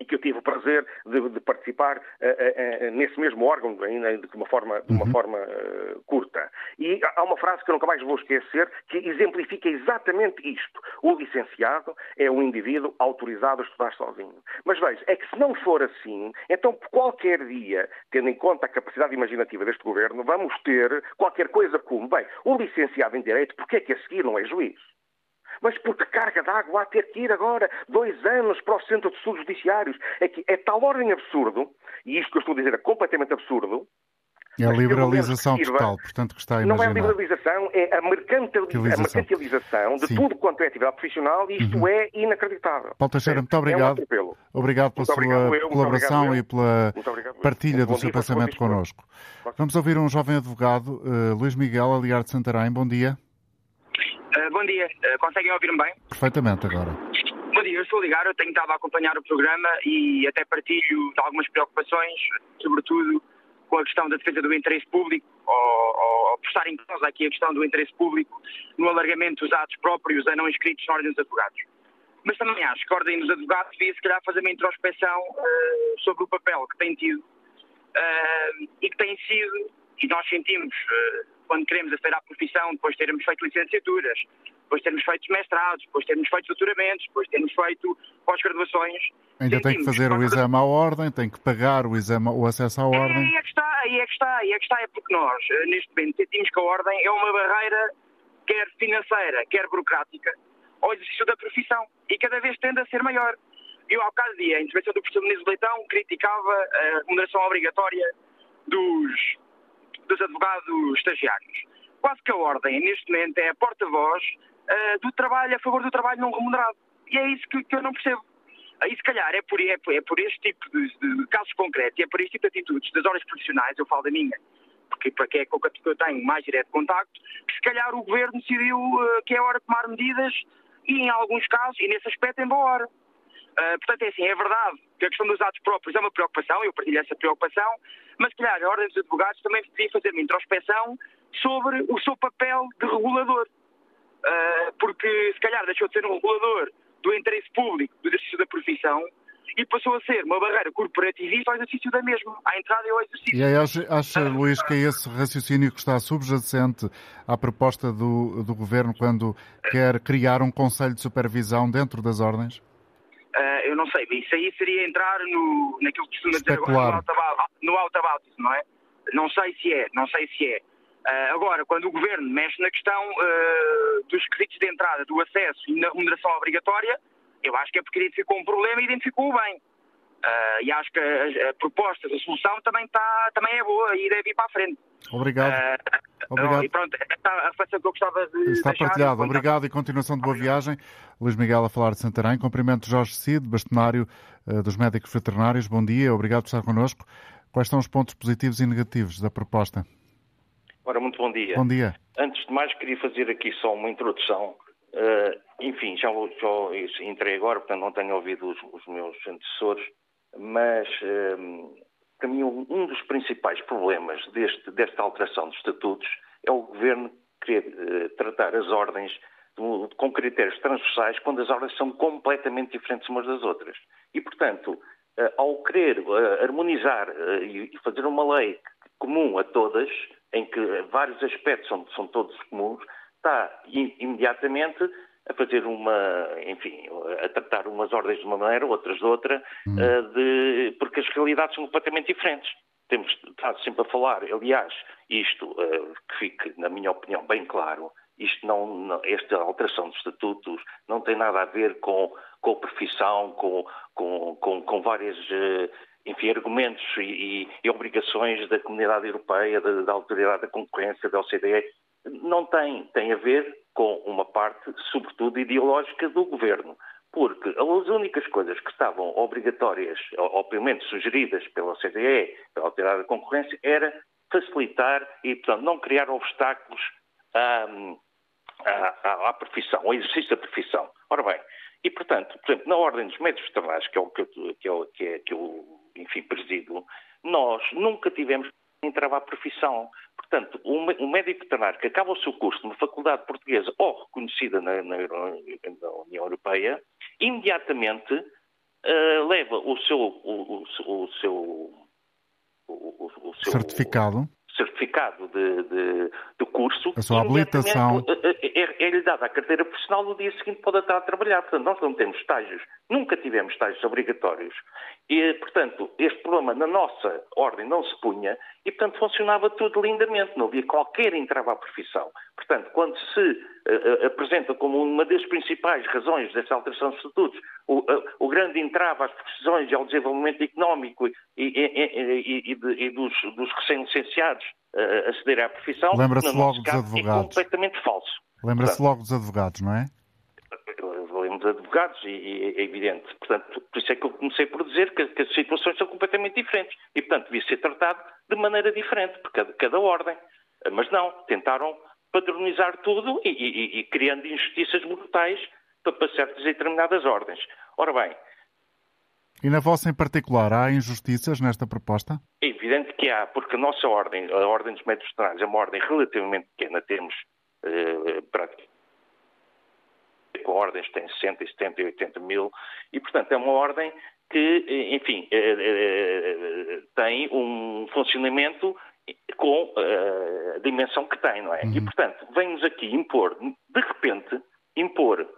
e que eu tive o prazer de, de participar uh, uh, uh, nesse mesmo órgão, ainda de uma forma, de uma uhum. forma uh, curta. E há uma frase que eu nunca mais vou esquecer, que exemplifica exatamente isto. O licenciado é um indivíduo autorizado a estudar sozinho. Mas veja, é que se não for assim, então qualquer dia, tendo em conta a capacidade imaginativa deste governo, vamos ter qualquer coisa como, bem, o licenciado em Direito, porque é que a seguir não é juiz? Mas por que carga d'água há ter que ir agora dois anos para o Centro de Estudos Judiciários? É que é tal ordem absurdo, e isto que eu estou a dizer é completamente absurdo. É a liberalização que sirva, total, portanto, que está a imaginar. Não é a liberalização, é a mercantilização, a mercantilização de Sim. tudo quanto é atividade profissional, e isto uhum. é inacreditável. Paulo Teixeira, muito obrigado. É um obrigado pela muito sua obrigado, eu, colaboração obrigado, e pela partilha do seu pensamento connosco. Vamos ouvir um jovem advogado, uh, Luís Miguel Aliar de Santarém. Bom dia. Uh, bom dia, uh, conseguem ouvir-me bem? Perfeitamente agora. Bom dia, eu estou a ligar, eu tenho estado a acompanhar o programa e até partilho de algumas preocupações, sobretudo com a questão da defesa do interesse público, ou, ou, ou prestar em causa aqui a questão do interesse público no alargamento dos atos próprios a não inscritos na Ordem dos Advogados. Mas também acho que a Ordem dos Advogados devia se calhar fazer uma introspeção uh, sobre o papel que tem tido uh, e que tem sido, e nós sentimos... Uh, quando queremos aceitar a profissão, depois termos feito licenciaturas, depois termos feito mestrados, depois termos feito doutoramentos, depois termos feito pós-graduações... Ainda tem que fazer o exame à ordem, tem que pagar o, exame, o acesso à ordem... Aí é que está, aí é que está, aí é que está, é porque nós, neste momento, sentimos que a ordem é uma barreira, quer financeira, quer burocrática, ao exercício da profissão, e cada vez tende a ser maior. Eu, ao caso de dia, a intervenção do professor Menezes Leitão criticava a remuneração obrigatória dos... dos advogados estagiários. Quase que a Ordem, neste momento, é a porta-voz uh, do trabalho, a favor do trabalho não remunerado. E é isso que, que eu não percebo. Aí, se calhar, é por, é por, é por este tipo de, de casos concretos, é por este tipo de atitudes das ordens profissionais, eu falo da minha, porque para que é com que eu tenho mais direto contacto, que se calhar o Governo decidiu uh, que é hora de tomar medidas e, em alguns casos, e nesse aspecto, é boa hora. Uh, portanto, é assim, é verdade que a questão dos atos próprios é uma preocupação, eu partilho essa preocupação, mas, se calhar, a Ordem dos Advogados também podia fazer uma introspeção sobre o seu papel de regulador. Uh, porque, se calhar, deixou de ser um regulador do interesse público do exercício da profissão e passou a ser uma barreira corporativista ao exercício da mesma, à entrada e ao exercício. E aí acha, acha ah, Luís, que é esse raciocínio que está subjacente à proposta do, do Governo quando quer criar um Conselho de Supervisão dentro das Ordens? Uh, eu não sei, isso aí seria entrar no, naquilo que costuma dizer agora, no autobautismo, não é? Não sei se é, não sei se é. Uh, agora, quando o Governo mexe na questão uh, dos requisitos de entrada, do acesso e na remuneração obrigatória, eu acho que é porque identificou um problema e identificou-o bem. Uh, e acho que a, a proposta da solução também, tá, também é boa e deve ir para a frente. Obrigado. Uh, Obrigado. E pronto, está a reflexão que eu gostava de Está deixar, partilhado. Contar. Obrigado e continuação de boa viagem. Luís Miguel a falar de Santarém. Cumprimento Jorge Cid, bastonário uh, dos médicos veterinários. Bom dia, obrigado por estar connosco. Quais são os pontos positivos e negativos da proposta? Ora, muito bom dia. Bom dia. Antes de mais, queria fazer aqui só uma introdução. Uh, enfim, já, já entrei agora, portanto não tenho ouvido os, os meus antecessores, mas... Uh, Para mim, um dos principais problemas deste, desta alteração dos estatutos é o Governo querer eh, tratar as ordens de, com critérios transversais quando as ordens são completamente diferentes umas das outras. E, portanto, eh, ao querer eh, harmonizar eh, e fazer uma lei comum a todas, em que vários aspectos são, são todos comuns, está in, imediatamente... a fazer uma, enfim, a tratar umas ordens de uma maneira, outras de outra, hum. de, porque as realidades são completamente diferentes. Temos estado sempre a falar, aliás, isto, uh, que fique, na minha opinião, bem claro, isto não, não, esta alteração dos estatutos não tem nada a ver com, com a profissão, com, com, com, com várias... Uh, enfim, argumentos e, e obrigações da Comunidade Europeia, da, da Autoridade da Concorrência, da O C D E, não tem, tem a ver com uma parte, sobretudo, ideológica do Governo, porque as únicas coisas que estavam obrigatórias, ou, ou pelo menos sugeridas pela O C D E, pela Autoridade da Concorrência, era facilitar e, portanto, não criar obstáculos à, à, à profissão, ao exercício da profissão. Ora bem, e, portanto, por exemplo, na Ordem dos Médicos Veterinários, que é o que eu, que eu, que é, que eu enfim, presido, nós nunca tivemos que entravar a profissão. Portanto, um médico veterinário que acaba o seu curso numa faculdade portuguesa ou reconhecida na, na, na União Europeia, imediatamente uh, leva o seu, o, o, o seu O, o, o seu certificado, certificado de, de, de curso, a sua habilitação é, é lhe dada a carteira profissional. No dia seguinte pode estar a trabalhar. Portanto, nós não temos estágios, nunca tivemos estágios obrigatórios e, portanto, este problema na nossa ordem não se punha e, portanto, funcionava tudo lindamente, não havia qualquer entrave à profissão. Portanto, quando se uh, apresenta como uma das principais razões desta alteração de estatutos o, uh, o grande entrave às profissões e ao desenvolvimento económico e, e, e, e, de, e dos, dos recém-licenciados uh, acederem à profissão, lembra-se no logo dos caso, advogados. É completamente falso. Lembra-se Portanto, logo dos advogados, não é? Lembro dos advogados, e, e é evidente. Portanto, por isso é que eu comecei por dizer que, que as situações são completamente diferentes e, portanto, devia ser tratado de maneira diferente por cada, cada ordem. Mas não, tentaram padronizar tudo e, e, e criando injustiças brutais para, para certas e determinadas ordens. Ora bem... E na vossa em particular, há injustiças nesta proposta? É evidente que há, porque a nossa ordem, a Ordem dos Médicos Veterinários, é uma ordem relativamente pequena. Temos eh, praticamente... com ordens tem sessenta, setenta e oitenta mil e, portanto, é uma ordem que, enfim, é, é, é, tem um funcionamento com uh, a dimensão que tem, não é? Uhum. E, portanto, vem-nos aqui impor, de repente, impor uh,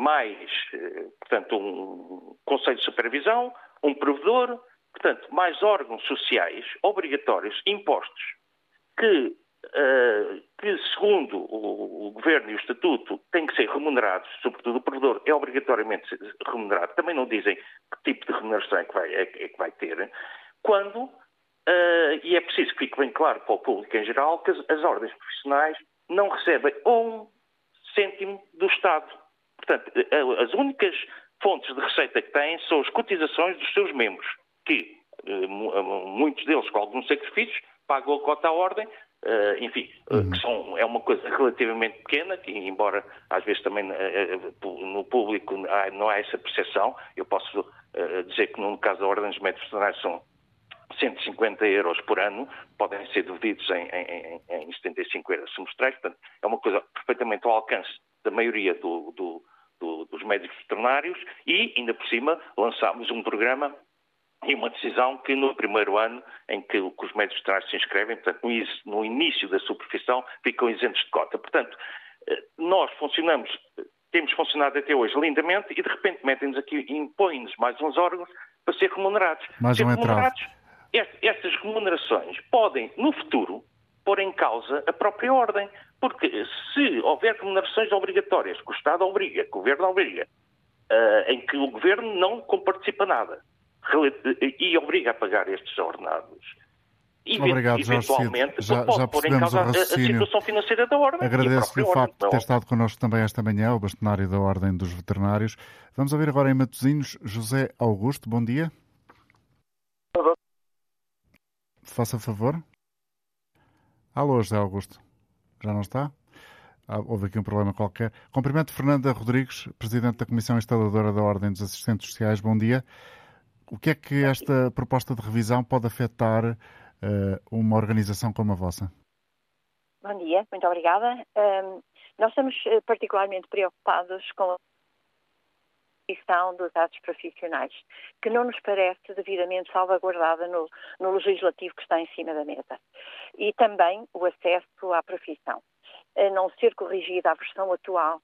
mais, uh, portanto, um Conselho de Supervisão, um provedor, portanto, mais órgãos sociais obrigatórios, impostos, que... Uh, que segundo o, o Governo e o Estatuto têm que ser remunerados, sobretudo o provedor é obrigatoriamente remunerado, também não dizem que tipo de remuneração é que vai, é, é que vai ter, quando, uh, e é preciso que fique bem claro para o público em geral, que as, as ordens profissionais não recebem um cêntimo do Estado. Portanto, as únicas fontes de receita que têm são as cotizações dos seus membros, que uh, muitos deles, com alguns sacrifícios, pagam a cota à ordem. Uh, enfim, uhum. que são, é uma coisa relativamente pequena, que embora às vezes também uh, no público não há essa percepção. Eu posso uh, dizer que no caso da Ordem dos Médicos Veterinários são cento e cinquenta euros por ano, podem ser divididos em, em, em, em setenta e cinco euros semestrais, portanto é uma coisa perfeitamente ao alcance da maioria do, do, do, dos médicos veterinários e ainda por cima lançámos um programa e uma decisão que no primeiro ano em que os médicos veterinários se inscrevem, portanto, no início da sua profissão, ficam isentos de cota. Portanto, nós funcionamos, temos funcionado até hoje lindamente e de repente metem-nos aqui e impõem-nos mais uns órgãos para ser remunerados. Mais ser um remunerados, estas remunerações podem, no futuro, pôr em causa a própria ordem, porque se houver remunerações obrigatórias, que o Estado obriga, que o Governo obriga, em que o Governo não comparticipa nada, e obriga a pagar estes ordenados. Obrigado, Jorge Cid. Já, já percebemos o raciocínio. Agradeço-lhe o facto de ter estado connosco também esta manhã, o bastonário da Ordem dos Veterinários. Vamos ouvir agora em Matosinhos José Augusto. Bom dia. Faça favor. Alô, José Augusto. Já não está? Houve aqui um problema qualquer. Cumprimento Fernanda Rodrigues, Presidente da Comissão Instaladora da Ordem dos Assistentes Sociais. Bom dia. O que é que esta proposta de revisão pode afetar uh, uma organização como a vossa? Bom dia, muito obrigada. Um, nós estamos particularmente preocupados com a questão dos atos profissionais, que não nos parece devidamente salvaguardada no, no legislativo que está em cima da mesa. E também o acesso à profissão. A não ser corrigida a versão atual,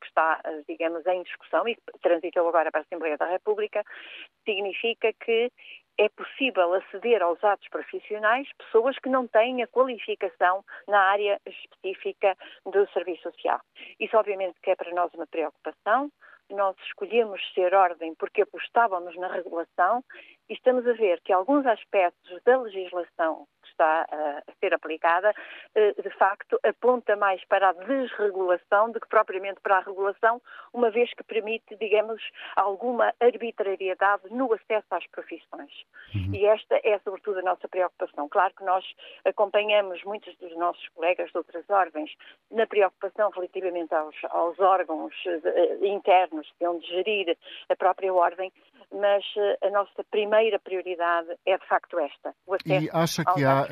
que está, digamos, em discussão e transitou agora para a Assembleia da República, significa que é possível aceder aos atos profissionais pessoas que não têm a qualificação na área específica do serviço social. Isso, obviamente, que é para nós uma preocupação, nós escolhemos ser ordem porque apostávamos na regulação e estamos a ver que alguns aspectos da legislação que está a ser aplicada, de facto, aponta mais para a desregulação do que propriamente para a regulação, uma vez que permite, digamos, alguma arbitrariedade no acesso às profissões. Uhum. E esta é, sobretudo, a nossa preocupação. Claro que nós acompanhamos muitos dos nossos colegas de outras ordens na preocupação relativamente aos, aos órgãos internos de onde gerir a própria ordem, mas a nossa primeira prioridade é de facto esta. E acha que há,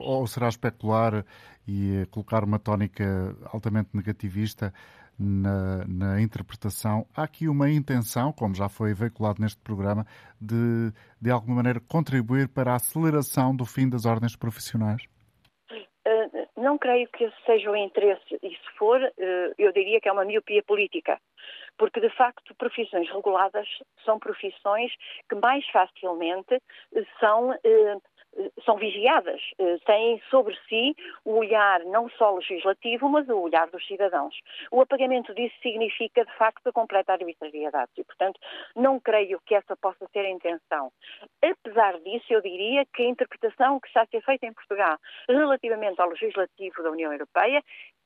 ou será especular e colocar uma tónica altamente negativista na, na interpretação, há aqui uma intenção, como já foi veiculado neste programa, de de alguma maneira contribuir para a aceleração do fim das ordens profissionais? Não creio que esse seja o interesse, e se for, eu diria que é uma miopia política, porque de facto profissões reguladas são profissões que mais facilmente são, são vigiadas, têm sobre si o olhar não só legislativo, mas o olhar dos cidadãos. O apagamento disso significa de facto a completa arbitrariedade e, portanto, não creio que essa possa ser a intenção. Apesar disso, eu diria que a interpretação que está a ser feita em Portugal relativamente ao legislativo da União Europeia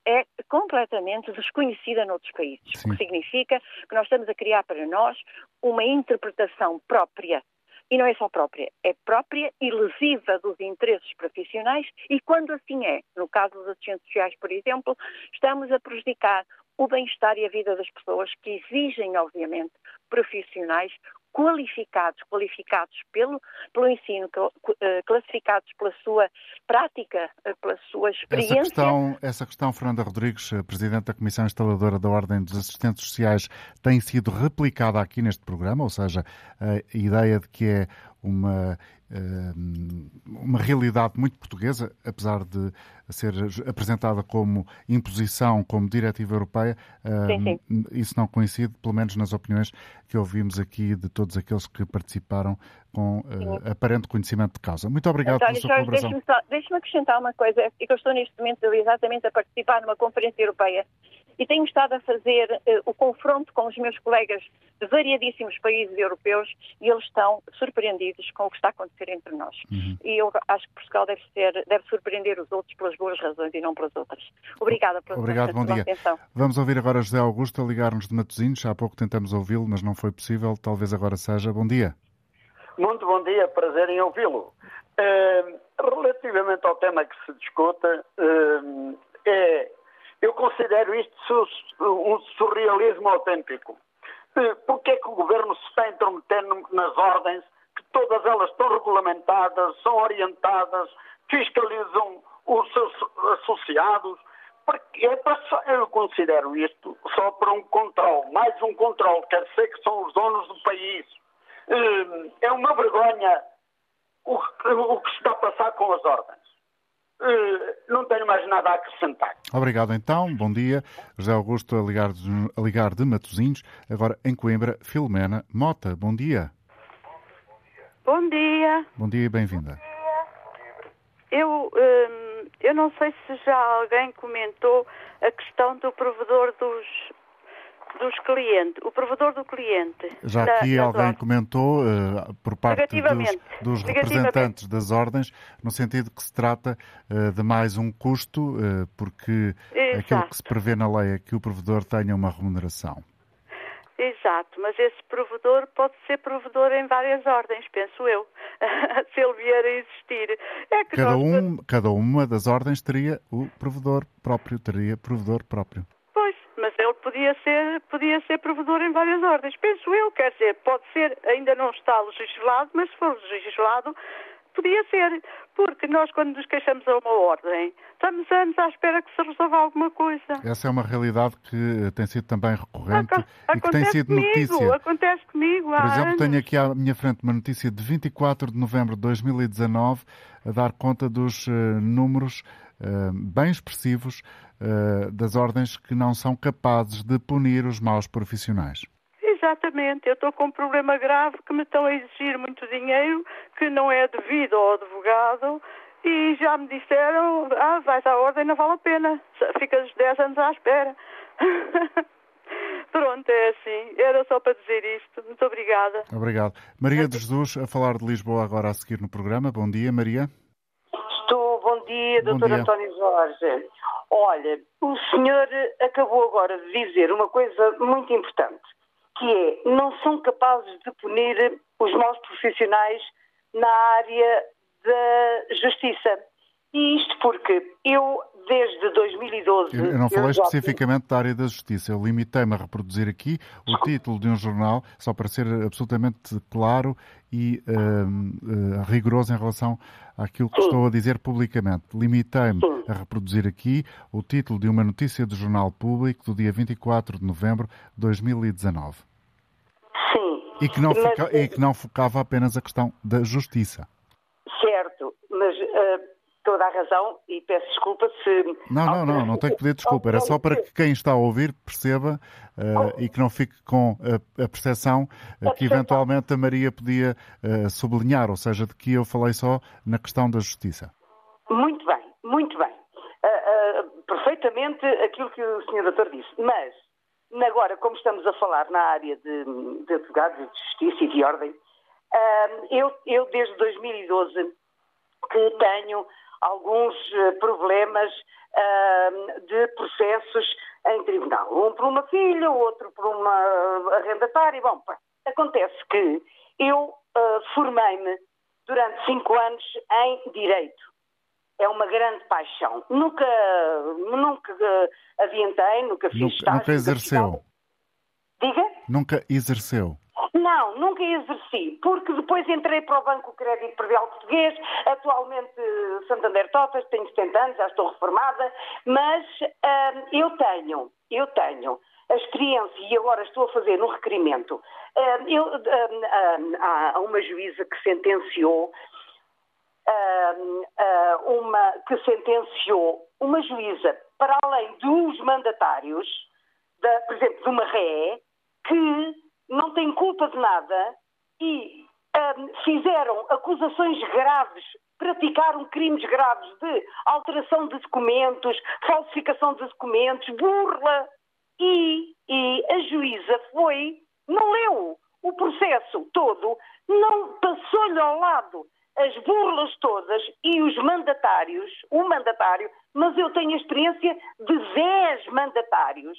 é completamente desconhecida noutros países. Sim. O que significa que nós estamos a criar para nós uma interpretação própria. E não é só própria, é própria e lesiva dos interesses profissionais e, quando assim é, no caso dos assistentes sociais, por exemplo, estamos a prejudicar o bem-estar e a vida das pessoas que exigem, obviamente, profissionais qualificados, qualificados pelo, pelo ensino, classificados pela sua prática, pela sua experiência. Essa questão, essa questão, Fernanda Rodrigues, Presidente da Comissão Instaladora da Ordem dos Assistentes Sociais, tem sido replicada aqui neste programa, ou seja, a ideia de que é uma, uma realidade muito portuguesa, apesar de ser apresentada como imposição, como diretiva europeia, sim, sim. Isso não coincide, pelo menos nas opiniões que ouvimos aqui de todos aqueles que participaram com uh, aparente conhecimento de causa. Muito obrigado, António, pela sua colaboração. Deixe-me, deixe-me acrescentar uma coisa, é que eu estou neste momento exatamente a participar numa conferência europeia e tenho estado a fazer uh, o confronto com os meus colegas de variadíssimos países europeus e eles estão surpreendidos com o que está a acontecer entre nós. Uhum. E eu acho que Portugal deve, ser, deve surpreender os outros pelas boas razões e não pelas outras. Obrigada pela Obrigado, bom dia. Atenção. Vamos ouvir agora José Augusto a ligar-nos de Matosinhos. Há pouco tentamos ouvi-lo, mas não foi possível. Talvez agora seja. Bom dia. Muito bom dia, prazer em ouvi-lo. Uh, relativamente ao tema que se discuta, uh, é, eu considero isto um surrealismo autêntico. Uh, Porquê é que o Governo se está intrometendo nas ordens, que todas elas estão regulamentadas, são orientadas, fiscalizam os seus associados? Porque é para, eu considero isto só para um controle, mais um controle, quer dizer que são os donos do país. É uma vergonha o que, o que está a passar com as ordens. Não tenho mais nada a acrescentar. Obrigado então, bom dia. José Augusto a ligar de, a ligar de Matosinhos. Agora em Coimbra, Filomena Mota. Bom dia. Bom dia. Bom dia e bem-vinda. Eu, hum, eu não sei se já alguém comentou a questão do provedor dos... dos clientes, o provedor do cliente. Já aqui da, alguém ordens. comentou uh, por parte dos, dos representantes das ordens, no sentido que se trata uh, de mais um custo, uh, porque Exato. Aquilo que se prevê na lei é que o provedor tenha uma remuneração. Exato, mas esse provedor pode ser provedor em várias ordens, penso eu, se ele vier a existir. É que cada, nós... um, cada uma das ordens teria o provedor próprio, teria provedor próprio. Mas ele podia ser, podia ser provedor em várias ordens. Penso eu, quer dizer, pode ser, ainda não está legislado, mas se for legislado, podia ser. Porque nós, quando nos queixamos a uma ordem, estamos anos à espera que se resolva alguma coisa. Essa é uma realidade que tem sido também recorrente Ac- e que tem sido comigo, notícia. Acontece comigo, há Por exemplo, anos. Tenho aqui à minha frente uma notícia de vinte e quatro de novembro de dois mil e dezanove a dar conta dos uh, números Uh, bem expressivos uh, das ordens que não são capazes de punir os maus profissionais. Exatamente, eu estou com um problema grave que me estão a exigir muito dinheiro que não é devido ao advogado e já me disseram, ah, vais à ordem, não vale a pena, ficas dez anos à espera. Pronto, é assim. Era só para dizer isto. Muito obrigada. Obrigado. Maria de Jesus, a falar de Lisboa agora a seguir no programa. Bom dia, Maria. Estou. Bom dia, doutor António Jorge. Olha, o senhor acabou agora de dizer uma coisa muito importante, que é, não são capazes de punir os maus profissionais na área da justiça. E isto porque eu, desde dois mil e doze... Eu, eu não falei eu já... especificamente da área da justiça. Eu limitei-me a reproduzir aqui o título de um jornal, só para ser absolutamente claro e uh, uh, rigoroso em relação àquilo que Sim. estou a dizer publicamente. Limitei-me Sim. a reproduzir aqui o título de uma notícia do Jornal Público do dia vinte e quatro de novembro de dois mil e dezanove. Sim. E que não, Mas... fica... e que não focava apenas a questão da justiça. Certo, mas... Uh... toda a razão e peço desculpa se... Não, não, não, não tenho que pedir desculpa. Era só para que quem está a ouvir perceba uh, oh. e que não fique com a, a percepção uh, que eventualmente a Maria podia uh, sublinhar, ou seja, de que eu falei só na questão da justiça. Muito bem, muito bem. Uh, uh, perfeitamente aquilo que o senhor doutor disse, mas agora, como estamos a falar na área de, de advogados, de justiça e de ordem, uh, eu, eu desde dois mil e doze que tenho... alguns problemas uh, de processos em tribunal. Um por uma filha, outro por uma arrendatária. Bom, acontece que eu uh, formei-me durante cinco anos em Direito. É uma grande paixão. Nunca, nunca adiantei, nunca fiz nunca, estágio. Nunca exerceu? Diga? Nunca exerceu? Não, nunca exerci, porque depois entrei para o Banco Crédito Predial Português, atualmente Santander Totas, tenho setenta anos, já estou reformada, mas hum, eu tenho, eu tenho a experiência e agora estou a fazer um requerimento. Hum, eu, hum, hum, há uma juíza que sentenciou, hum, uma, que sentenciou uma juíza para além dos mandatários, de, por exemplo, de uma ré, que... não tem culpa de nada e um, fizeram acusações graves, praticaram crimes graves de alteração de documentos, falsificação de documentos, burla. E, e a juíza foi, não leu o processo todo, não passou-lhe ao lado as burlas todas e os mandatários, o mandatário, mas eu tenho a experiência de dez mandatários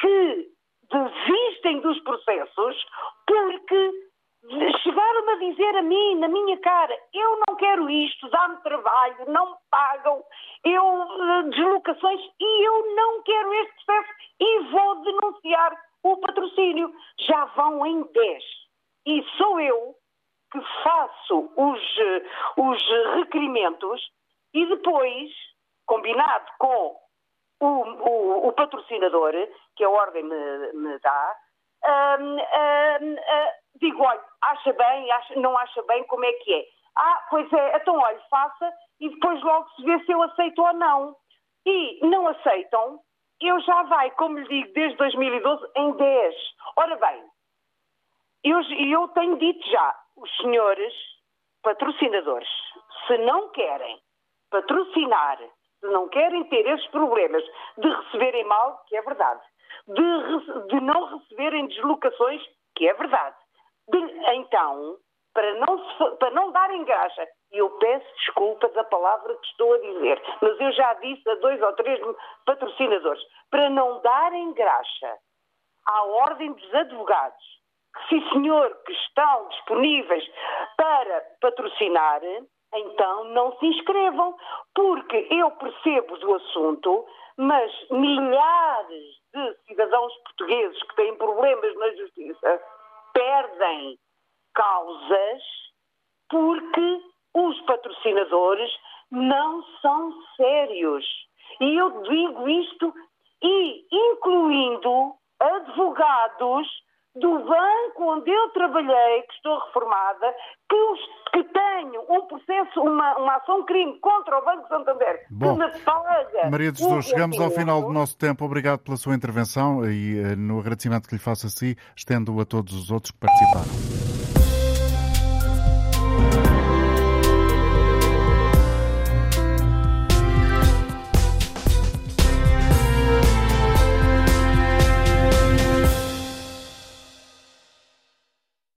que... desistem dos processos porque chegaram-me a dizer a mim, na minha cara, eu não quero isto, dá-me trabalho, não me pagam, eu deslocações e eu não quero este processo e vou denunciar o patrocínio. Já vão em dez. E sou eu que faço os, os requerimentos e depois, combinado com O, o, o patrocinador, que a ordem me, me dá, hum, hum, hum, digo, olha, acha bem, acha, não acha bem, como é que é? Ah, pois é, então olha, faça e depois logo se vê se eu aceito ou não. E não aceitam, eu já vai, como lhe digo, desde dois mil e doze em dez. Ora bem, eu, eu tenho dito já, os senhores patrocinadores, se não querem patrocinar, não querem ter esses problemas de receberem mal, que é verdade, de, de não receberem deslocações, que é verdade. De, então, para não, para não darem graxa, eu peço desculpa da palavra que estou a dizer, mas eu já disse a dois ou três patrocinadores, para não darem graxa à ordem dos advogados, que sim senhor, que estão disponíveis para patrocinar... então não se inscrevam, porque eu percebo do assunto, mas milhares de cidadãos portugueses que têm problemas na justiça perdem causas porque os patrocinadores não são sérios. E eu digo isto, e incluindo advogados do banco onde eu trabalhei, que estou reformada, que, os, que tenho um processo, uma, uma ação-crime contra o Banco Santander, Bom, que me paga... Maria de Jesus, chegamos ao final do nosso tempo. Obrigado pela sua intervenção e no agradecimento que lhe faço a si, estendo-o a todos os outros que participaram.